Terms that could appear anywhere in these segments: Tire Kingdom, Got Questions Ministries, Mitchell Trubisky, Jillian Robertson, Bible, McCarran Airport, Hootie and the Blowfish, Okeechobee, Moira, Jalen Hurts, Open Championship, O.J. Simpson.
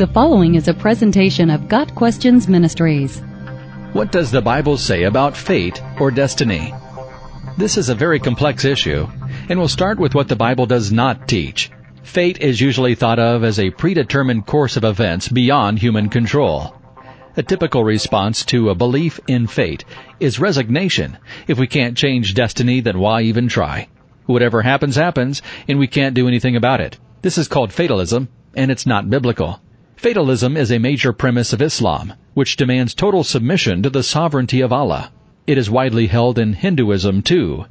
The following is a presentation of Got Questions Ministries. What does the Bible say about fate or destiny? This is a very complex issue, and we'll start with what the Bible does not teach. Fate is usually thought of as a predetermined course of events beyond human control. A typical response to a belief in fate is resignation. If we can't change destiny, then why even try? Whatever happens, happens, and we can't do anything about it. This is called fatalism, and it's not biblical. Fatalism is a major premise of Islam, which demands total submission to the sovereignty of Allah. It is widely held in Hinduism, too.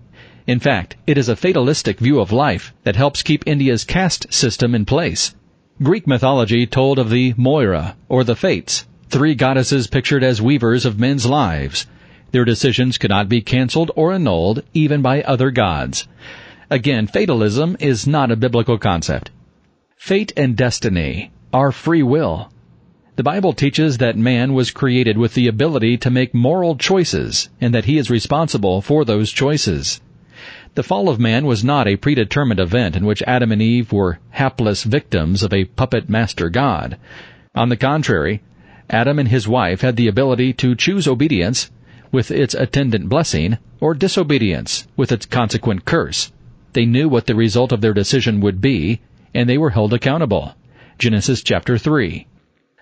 In fact, it is a fatalistic view of life that helps keep India's caste system in place. Greek mythology told of the Moira, or the Fates, three goddesses pictured as weavers of men's lives. Their decisions could not be canceled or annulled, even by other gods. Again, fatalism is not a biblical concept. Fate and destiny are free will. The Bible teaches that man was created with the ability to make moral choices and that he is responsible for those choices. The fall of man was not a predetermined event in which Adam and Eve were hapless victims of a puppet master God. On the contrary, Adam and his wife had the ability to choose obedience with its attendant blessing or disobedience with its consequent curse. They knew what the result of their decision would be, and they were held accountable. Genesis chapter 3.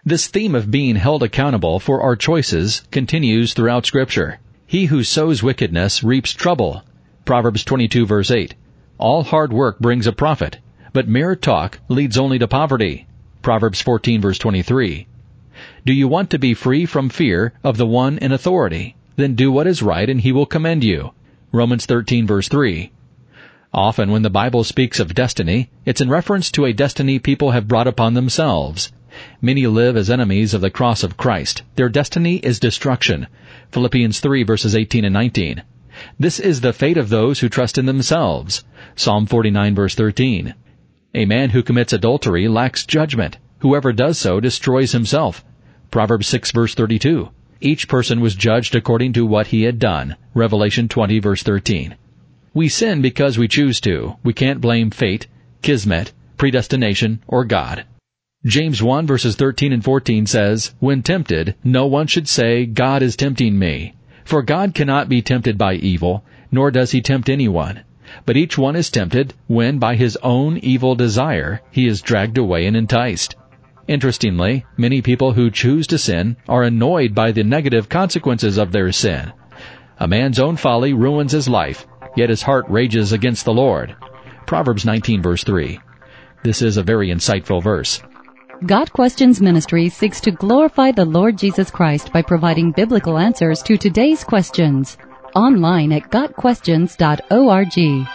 This theme of being held accountable for our choices continues throughout Scripture. He who sows wickedness reaps trouble. Proverbs 22 verse 8. All hard work brings a profit, but mere talk leads only to poverty. Proverbs 14 verse 23. Do you want to be free from fear of the one in authority? Then do what is right and he will commend you. Romans 13 verse 3. Often when the Bible speaks of destiny, it's in reference to a destiny people have brought upon themselves. Many live as enemies of the cross of Christ. Their destiny is destruction. Philippians 3 verses 18 and 19. This is the fate of those who trust in themselves. Psalm 49 verse 13. A man who commits adultery lacks judgment. Whoever does so destroys himself. Proverbs 6 verse 32. Each person was judged according to what he had done. Revelation 20 verse 13. We sin because we choose to. We can't blame fate, kismet, predestination, or God. James 1 verses 13 and 14 says, "When tempted, no one should say, 'God is tempting me.' For God cannot be tempted by evil, nor does he tempt anyone. But each one is tempted when by his own evil desire he is dragged away and enticed." Interestingly, many people who choose to sin are annoyed by the negative consequences of their sin. A man's own folly ruins his life, yet his heart rages against the Lord. Proverbs 19 verse 3. This is a very insightful verse. God Questions Ministry seeks to glorify the Lord Jesus Christ by providing biblical answers to today's questions. Online at gotquestions.org.